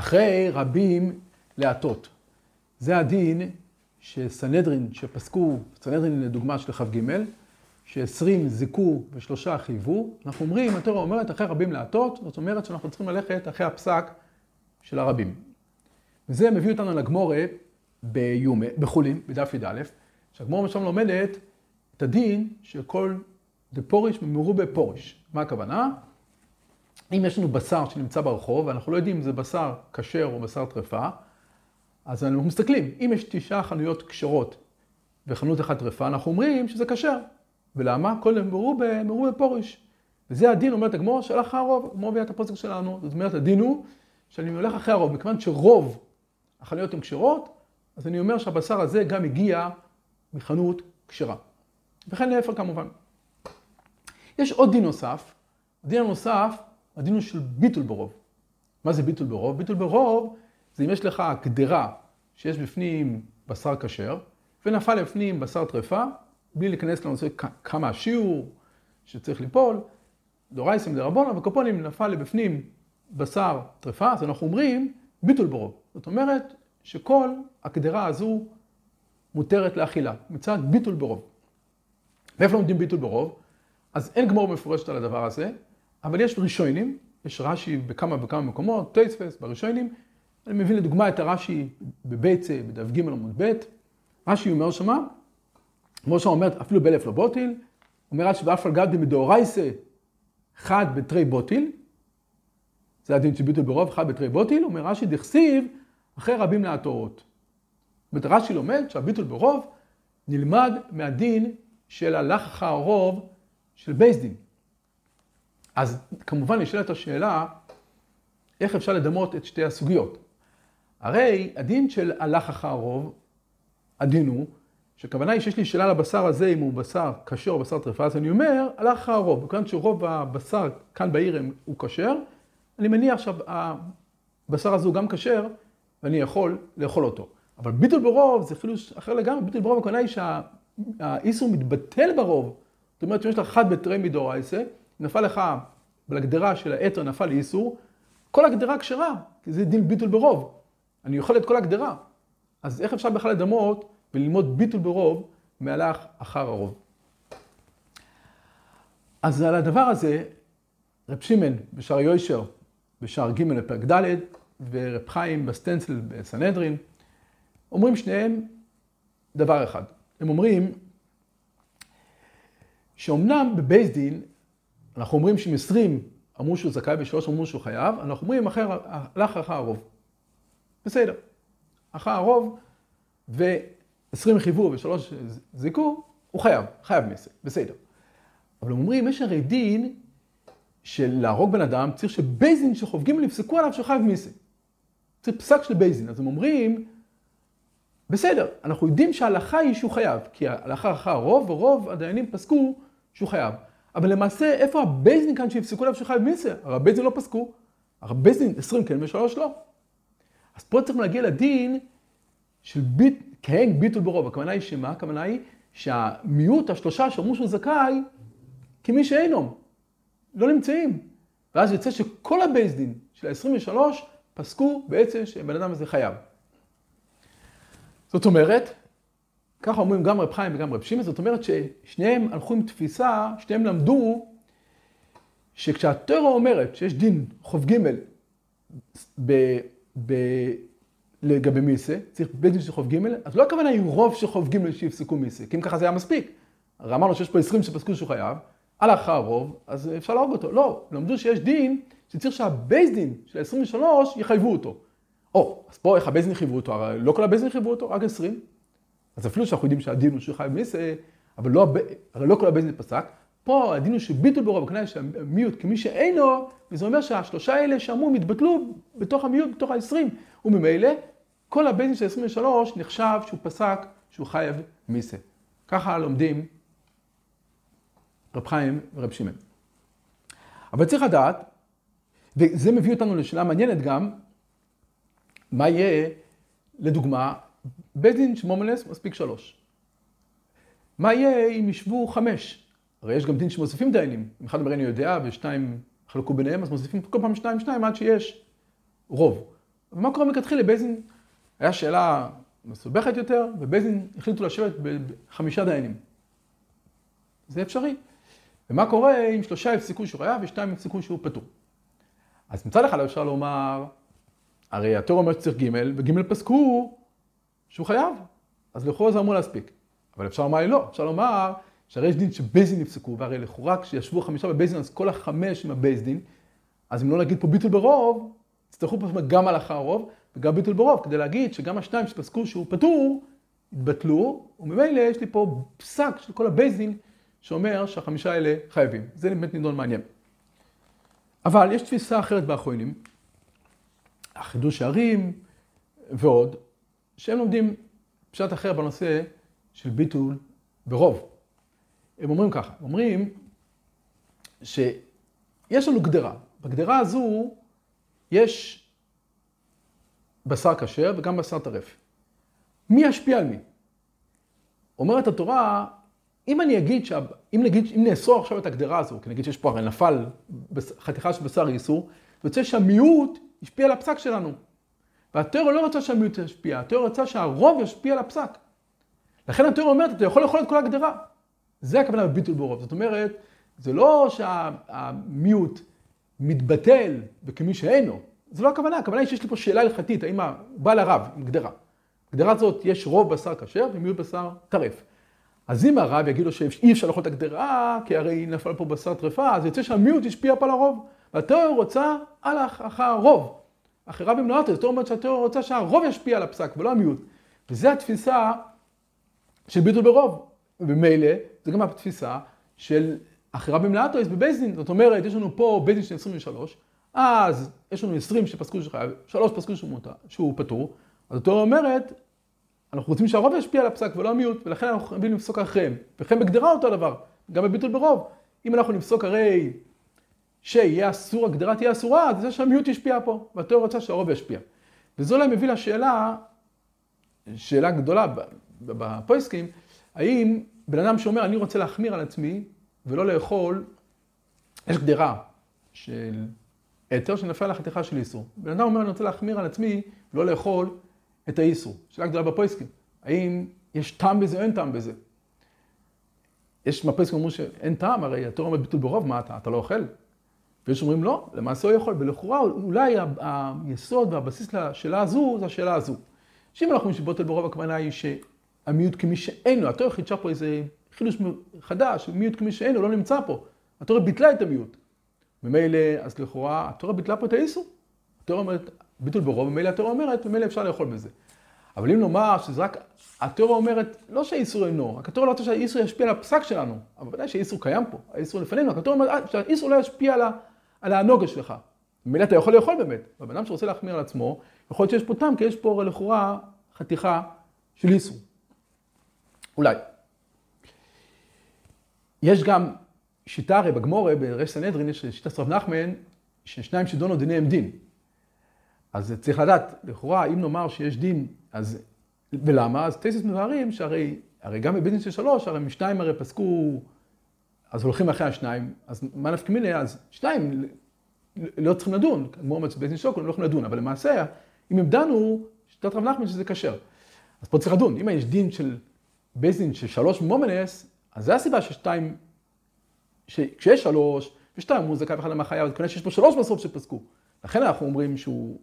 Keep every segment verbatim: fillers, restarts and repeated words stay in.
אחרי רבים להטות. זה הדין שסנהדרין שפסקו, סנהדרין לדוגמה של חב ג' שעשרים זיכו ושלושה חייבו, אנחנו אומרים, התורה אומרת אחרי רבים להטות, זאת אומרת שאנחנו צריכים ללכת אחרי הפסק של הרבים. וזה מביא אותנו לגמורה ביומא, בחולין, בדף י"א, שהגמורה משם לומדת את הדין שכל דפורש מרובה פורש. מה הכוונה? אם יש לנו בשר שנמצא ברחוב, ואנחנו לא יודעים אם זה בשר כשר או בשר טרפה, אז אנחנו מסתכלים, אם יש תשעה חנויות כשרות וחנות אחת טרפה, אנחנו אומרים שזה כשר. ולמה? כל מרובה, מרובה פורש. וזה הדין, אומרת הגמורה, שהלך אחרי הרוב, הגמורה הביאה את הפוסק שלנו. זאת אומרת, הדין הוא שאני הולך אחרי הרוב, מכיוון שרוב החנויות הן כשרות, אז אני אומר שהבשר הזה גם הגיע מחנות כשרה. וכן להפך כמובן. יש עוד דין נוסף, הדין הנוסף, הדין הוא של ביטול ברוב. מה זה ביטול ברוב? ביטול ברוב זה אם יש לך גדרה שיש בפנים בשר כשר, ונפל בפנים בשר טרפה, בלי להיכנס לנושא כמה השיעור שצריך ליפול, דורייסם דרבונם, וקופונים נפל בפנים בשר טרפה, אז אנחנו אומרים ביטול ברוב. זאת אומרת שכל הגדרה הזו מותרת לאכילה, מצד ביטול ברוב. ואיפה לומדים ביטול ברוב? אז אין גמור מפורשת על הדבר הזה, אבל יש רישיינים, יש רש"י בכמה וכמה מקומות, תוספות ברישיינים, אני מביא לדוגמה את הרש"י בביצה, בדף ג' עמוד ב', רש"י אומר שמה, כמו שאומרת אפילו באלף לא בוטיל, אומר רש"י ואף על גבי מדאורייסה חד בתרי בוטיל, זה הדין שביטול ברוב חד בתרי בוטיל, אומר רש"י דכסיב אחרי רבים להטות. זאת אומרת, רש"י לומד שהביטול ברוב נלמד מהדין של הלך אחר הרוב של בייס דין. אז כמובן נשאלת השאלה, איך אפשר לדמות את שתי הסוגיות? הרי הדין של הלך אחר הרוב, הדין הוא, שכוונה היא שיש לי שאלה לבשר הזה, אם הוא בשר כשר או בשר טרפה, אז אני אומר, הלך אחר הרוב. וכאן שרוב הבשר כאן בעיר הוא כשר, אני מניח שהבשר הזה הוא גם כשר, ואני יכול לאכול אותו. אבל ביטול ברוב זה חילוש אחר לגמרי, ביטול ברוב הכוונה היא שהאיסור מתבטל ברוב. זאת אומרת, שיש לך חד בתרי מדאורייסה, נפל לך, בגדרה של האתר נפל איסור, כל הגדרה כשרה, כי זה דין ביטול ברוב. אני אוכל את כל הגדרה. אז איך אפשר בכלל לדמות וללמוד ביטול ברוב מהלך אחר הרוב? אז על הדבר הזה, רב שמעון בשער יושר, בשער ג' לפרק ד' ורב חיים בסטנצל בסנהדרין, אומרים שניהם דבר אחד. הם אומרים שאומנם בבייס דין, אנחנו אומרים שאם עשרים אמרו שהוא זכאי ושלוש אמרו שהוא חייב, אנחנו אומרים הלך אחר הרוב. בסדר. אחר הרוב, ועשרים חיוו ושלוש זיקו, הוא חייב, חייב מסר, בסדר. אבל הם אומרים, יש הרי דין של להרוג בן אדם, צריך שבייס דין שחובגים לפסקו עליו שחייב מסר. צריך פסק של בייס דין. אז הם אומרים, בסדר, אנחנו יודעים שההלכה היא שהוא חייב, כי ההלכה אחר הרוב, ורוב הדיינים פסקו שהוא חייב. אבל למעשה, איפה הבייס דין כאן שיפסקו עליו שחייב מסר? הרי הבייס דין לא פסקו, הרי הבייס דין עשרים כן ושלוש לא. אז פה צריך להגיע לדין של ביט, כהן ביטול ברוב. הכוונה היא שמה? הכוונה היא שהמיעוט, השלושה שאמרו שהוא זכאי, כמי שאינו, לא נמצאים. ואז יוצא שכל הבייס דין של ה-עשרים ושלוש פסקו בעצם שבן אדם הזה חייב. זאת אומרת, ככה אומרים גם רב חיים וגם רב שמעון, זאת אומרת ששניהם הלכו עם תפיסה, שניהם למדו, שכשהתורה אומרת שיש דין חוב ג' ב- ב- לגבי מיסה, צריך בית דין של חוב ג', אז לא הכוונה היא רוב של חוב ג' שיפסקו מיסה, כי אם ככה זה היה מספיק. הרי אמרנו שיש פה עשרים שפסקו שהוא חייב, על אחר הרוב, אז אפשר להרוג אותו. לא, למדו שיש דין שצריך שהבית דין של ה-עשרים ושלוש יחייבו אותו. או, אז פה איך הבית דין חייבו אותו? הרי לא כל הבית דין חייבו אותו, רק עשרים. אז אפילו שאנחנו יודעים שהדין הוא שחייב מיסה, אבל לא, הרי לא כל הבית דין פסק. פה הדין הוא שביטול ברוב, הכוונה שהמיעוט כמי שאינו, וזה אומר שהשלושה האלה שאמרו מתבטלו בתוך המיעוט, בתוך ה-עשרים, וממילא כל הבית דין של ה-עשרים ושלוש נחשב שהוא פסק, שהוא חייב מיסה. ככה לומדים רב חיים ורב שמעון. אבל צריך לדעת, וזה מביא אותנו לשאלה מעניינת גם, מה יהיה, לדוגמה, בית דין שמומלס מספיק שלוש. מה יהיה אם ישבו חמש? הרי יש גם דין שמוסיפים דיינים. אם אחד אומר אני יודע ושתיים חלקו ביניהם, אז מוסיפים כל פעם שניים, שניים עד שיש רוב. אבל מה קורה מכתחיל לבזין? היה שאלה מסובכת יותר, ובזין החליטו לשבת בחמישה דיינים. זה אפשרי. ומה קורה אם שלושה הפסיקו שהוא חייב ושתיים הפסיקו שהוא פטור? אז מצד אחד אפשר לומר, הרי התורה אומר שצריך ג' וג' פסקו שהוא חייב, אז לכאורה זה אמור להספיק. אבל אפשר לומר לי לא, אפשר לומר שהרי יש דין שבזין יפסקו, והרי לכאורה כשישבו חמישה בבזין, אז כל החמש עם הבזדין, אז אם לא נגיד פה ביטל ברוב, יצטרכו פה גם הלכה הרוב וגם ביטל ברוב, כדי להגיד שגם השניים שפסקו שהוא פטור, התבטלו, וממילא יש לי פה פסק של כל הבזדין, שאומר שהחמישה האלה חייבים. זה באמת נידון מעניין. אבל יש תפיסה אחרת באחרונים, החידוש הערים ועוד, שהם לומדים פשט אחר בנושא של ביטול ברוב. הם אומרים ככה, אומרים שיש לנו גדרה. בגדרה הזו יש בשר כשר וגם בשר טרף. מי ישפיע על מי? אומרת התורה, אם אני אגיד, שה... אם, נגיד... אם נאסור עכשיו את הגדרה הזו, כי נגיד שיש פה הרי נפל חתיכה של בשר איסור, רוצה שהמיעוט ישפיע על הפסק שלנו. והתיאוריה לא רוצה שהמיעוט ישפיע, התיאוריה רוצה שהרוב ישפיע על הפסק. לכן התיאוריה אומרת, אתה יכול לאכול את כל הגדרה. זה הכוונה בביטול ברוב. זאת אומרת, זה לא שהמיעוט מתבטל וכמי שאינו. זה לא הכוונה, הכוונה היא שיש לי פה שאלה הלכתית, האם בא לרב עם גדרה. בגדרה הזאת יש רוב בשר כשר ומיעוט בשר טרף. אז אם הרב יגיד לו שאי אפשר לאכול את הגדרה, כי הרי נפל פה בשר טרפה, אז יוצא שהמיעוט ישפיע פה על הרוב. והתיאוריה רוצה על אחר הרוב. אחרי רב אמנואטר, זאת אומרת שהתיאוריה רוצה שהרוב ישפיע על הפסק ולא המיעוט. וזו התפיסה של ביטול ברוב. ובמילא, זו גם התפיסה של אחרי רב אמנואטר בבזדין. זאת אומרת, יש לנו פה בזדין של עשרים ושלוש, אז יש לנו עשרים שפסקו שחייב, שלוש פסקו שהוא פטור. אז התיאוריה אומרת, אנחנו רוצים שהרוב ישפיע על הפסק ולא המיעוט, ולכן אנחנו חייבים לפסוק אחריהם. וכן בגדרה אותו הדבר, גם בביטול ברוב. אם אנחנו נפסוק הרי שיהיה אסור, הגדרה תהיה אסורה, אז זה שהמיעוט ישפיע פה, והתיאוריה רוצה שהרוב ישפיע. וזה אולי מביא לשאלה, שאלה גדולה בפוסקים, האם בן אדם שאומר אני רוצה להחמיר על עצמי ולא לאכול, יש גדרה של היתר שנפל על החתיכה של איסור. בן אדם אומר אני רוצה להחמיר על עצמי ולא לאכול, את האיסור. שאלה גדולה בפויסקים. האם יש טעם בזה או אין טעם בזה? יש מהפויסקים אומרים שאין טעם, הרי התורה אומרת ביטול ברוב, מה אתה? אתה לא אוכל? ויש אומרים לא, למעשה הוא יכול. ולכאורה אולי היסוד והבסיס לשאלה הזו, זה השאלה הזו. שאם אנחנו משיבות על ברוב, הכוונה היא שהמיעוט כמי שאינו, התורה חידשה פה איזה חילוש חדש, מיעוט כמי שאינו, לא נמצא פה. התורה ביטלה את המיעוט. ממילא, אז לכאורה, התורה ביטלה פה את האיסור. התורה אומרת, ביטול ברוב, ומילא התורה אומרת, ומילא אפשר לאכול בזה. אבל אם נאמר שזה רק, התורה אומרת, לא שהאיסור אינו, רק התורה לא רוצה שהאיסור ישפיע על הפסק שלנו, אבל בוודאי שהאיסור קיים פה, האיסור לפנינו, רק התורה אומרת שהאיסור לא ישפיע על, ה, על ההנוגה שלך. ומילא אתה יכול לאכול באמת, אבל אדם שרוצה להחמיר על עצמו, יכול להיות שיש פה טעם, כי יש פה לכאורה חתיכה של איסור. אולי. יש גם שיטה הרי בגמורה, ברש סנהדרין, יש שיטת רב נחמן, ששניים שדונו דיניהם דין. אז צריך לדעת, לכאורה, אם נאמר שיש דין, אז, ולמה? אז תסיס מבהרים שהרי, הרי גם בבית דין של שלוש, הרי משניים הרי פסקו, אז הולכים אחרי השניים, אז מה נפק מיני? אז שניים לא צריכים לדון, כמו אומץ בבית דין שוקול, הם לא יכולים לדון, אבל למעשה, אם הם דנו, שתת רב נחמן שזה קשר. אז פה צריך לדון, אם יש דין של בית דין של שלוש מומנס, אז זה הסיבה ששתיים, שכשיש שלוש, ושתיים הוא זכאי ואחד למחייב, אז כנראה שיש פה שלוש בסוף שפסקו. לכן אנחנו אומרים שהוא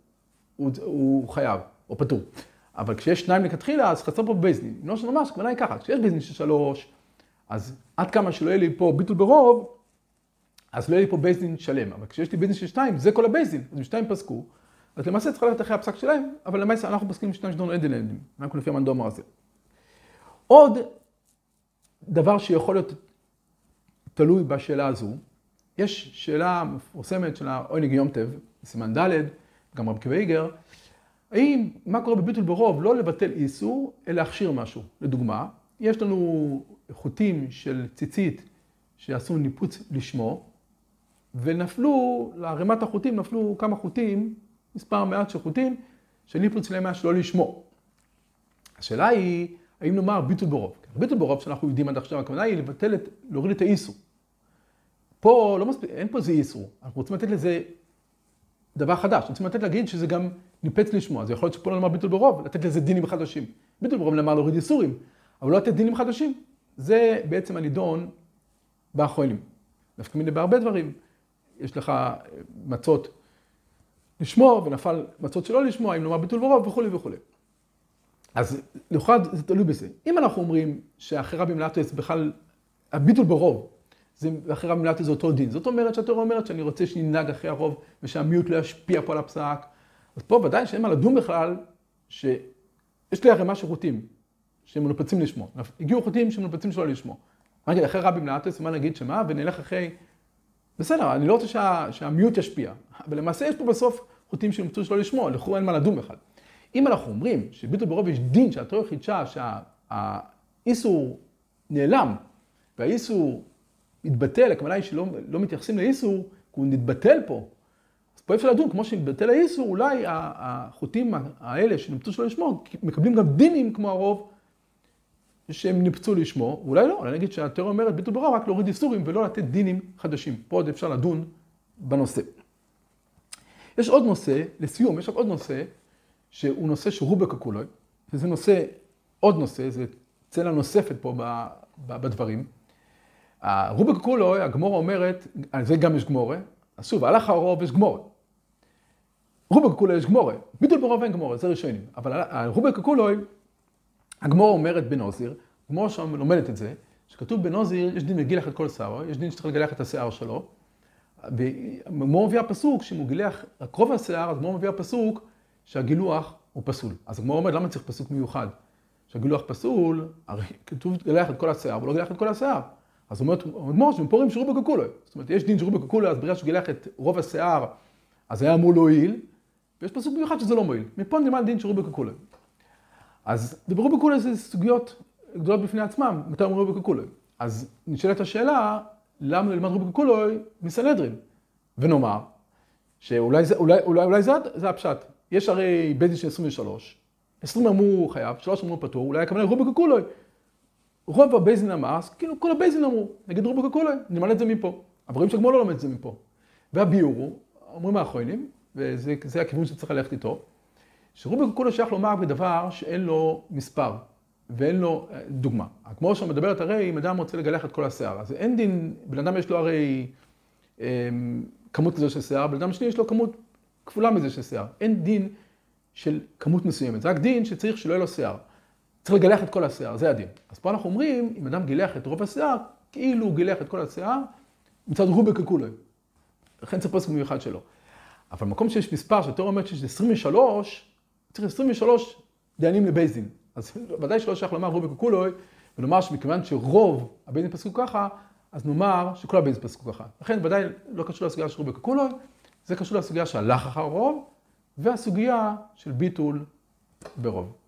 הוא, הוא חייב, או פטור. אבל כשיש שניים לכתחילה, אז חסר פה בזדין. אם לא שנאמר, שכוונה היא ככה, כשיש בזדין של שלוש, אז עד כמה שלא יהיה לי פה ביטול ברוב, אז לא יהיה לי פה בזדין שלם. אבל כשיש לי בזדין של שתיים, זה כל הבזדין. אז משתיים פסקו, אז למעשה צריך ללכת אחרי הפסק שלהם, אבל למעשה אנחנו פסקים משתיים שדון אדלנדים. אנחנו לפי המנדומר הזה. עוד דבר שיכול להיות תלוי בשאלה הזו, יש שאלה מפורסמת של העונג יום טב, סימן ד', גם רב קוויגר, האם, מה קורה בביטול ברוב? לא לבטל איסור, אלא להכשיר משהו. לדוגמה, יש לנו חוטים של ציצית שעשו ניפוץ לשמו, ונפלו, לרמת החוטים נפלו כמה חוטים, מספר מעט של חוטים, שניפוץ להם היה שלא לשמו. השאלה היא, האם נאמר ביטול ברוב? ביטול ברוב שאנחנו יודעים עד עכשיו, הכוונה היא לבטל, את, להוריד את האיסור. פה לא מספיק, אין פה זה איסור. אנחנו רוצים לתת לזה דבר חדש. אני צריך לתת להגיד שזה גם ניפץ לשמוע. זה יכול להיות שפול אמר ביטול ברוב, לתת לזה דינים חדשים. ביטול ברוב נאמר להוריד איסורים, אבל לא לתת דינים חדשים. זה בעצם הנידון באחרונים. נפקא מינה בהרבה דברים. יש לך מצות לשמוע, ונפל מצות שלא לשמוע, אם נאמר ביטול ברוב וכו' וכו'. אז לאחד זה תלוי בזה. אם אנחנו אומרים שהאחרה במלאטס בכלל, הביטול ברוב, זה אחרי המילת הזה אותו דין. זאת אומרת שהתורה אומרת שאני רוצה שננהג אחרי הרוב ושהמיעוט לא ישפיע פה על הפסק. אז פה ודאי שאין מה לדון בכלל שיש לי הרי מה שחוטים שהם מנופצים לשמו. הגיעו חוטים שהם מנופצים שלא לשמו. מה נגיד אחרי רבי מלאטס, מה נגיד שמה ונלך אחרי... בסדר, אני לא רוצה שה... שהמיעוט ישפיע. אבל למעשה יש פה בסוף חוטים שהם מנופצים שלא לשמו. לכאורה אין מה לדון בכלל. אם אנחנו אומרים שביטול ברוב יש דין שהתורה חידשה שהאיסור נעלם והאיסור התבטל, הכוונה היא שלא לא מתייחסים לאיסור, כי הוא נתבטל פה. אז פה אפשר לדון, כמו שנתבטל האיסור, אולי החוטים האלה שנפצו שלא לשמור, מקבלים גם דינים כמו הרוב שהם נפצו לשמור, אולי לא. אני אגיד שהתורה אומרת ביטול ברוב, רק להוריד איסורים ולא לתת דינים חדשים. פה עוד אפשר לדון בנושא. יש עוד נושא, לסיום, יש עוד נושא, שהוא נושא שרובה ככולוי, וזה נושא, עוד נושא, זה צלע נוספת פה בדברים. הרובה ככולוי, הגמורה אומרת, על זה גם יש גמורה, אז שוב, הלך הרוב יש גמורה. רובה ככולוי יש גמורה, ביטול ברוב אין גמורה, זה ראשונים. אבל הרובה ככולוי, הגמורה אומרת בנוזיר, הגמורה שם לומדת את זה, שכתוב בנוזיר, יש דין לגילח את כל שערו, יש דין שצריך לגילח את השיער שלו, והגמורה מביאה פסוק, שאם הוא גילח קרוב השיער, אז הגמורה מביאה פסוק שהגילוח הוא פסול. אז הגמורה אומרת, למה צריך פסוק מיוחד? שהגילוח פסול, הרי כתוב גילח את כל השיער, ולא גילח את כל השיער. אז הוא אומר שמפורים שרובה ככולוי. זאת אומרת, יש דין שרובה ככולוי, אז ברגע שגילח את רוב השיער, אז היה אמור להועיל, ויש פסוק מיוחד שזה לא מועיל. מפה נלמד דין שרובה ככולוי. אז ברובה ככולוי זה סוגיות גדולות בפני עצמם, מתי אומרים רובה ככולוי. אז נשאלת השאלה, למה ללמד רובה ככולוי מסנהדרין? ונאמר, שאולי זה, אולי, אולי, אולי זה, זה הפשט. יש הרי בית דין של עשרים ושלוש, עשרים אמרו חייב, שלוש אמרו פטור, אולי הכוונה רובה ככולוי. רוב הבייזין המאס, כאילו כל הבייזין אמרו, נגיד רובה ככולוי, נלמד את זה מפה. אבל רואים שהגמור לא לומד את זה מפה. והביאורו, אומרים האחרונים, וזה הכיוון שצריך ללכת איתו, שרובה ככולוי שייך לומר בדבר שאין לו מספר, ואין לו דוגמה. כמו שמדברת הרי, אם אדם רוצה לגלח את כל השיער, אז אין דין, בן אדם יש לו הרי כמות כזו של שיער, בן אדם שני יש לו כמות כפולה מזה של שיער. אין דין של כמות מסוימת, זה רק דין שצריך שלא יהיה לו שיער. צריך לגלח את כל השיער, זה הדין. אז פה אנחנו אומרים, אם אדם גילח את רוב השיער, כאילו הוא גילח את כל השיער, מצד רובה ככולוי. לכן צריך פסוק מיוחד שלו. אבל במקום שיש מספר, שהתורה אומרת שיש עשרים ושלוש, צריך עשרים ושלוש דיינים לבית דין. אז ודאי שלא שייך לומר רובה ככולוי, ונאמר שמכיוון שרוב הבית דין פסקו ככה, אז נאמר שכל הבית דין פסקו ככה. לכן ודאי לא קשור לסוגיה של רובה ככולוי, זה קשור לסוגיה שהלך אחר רוב, והסוגיה של ביטול ברוב.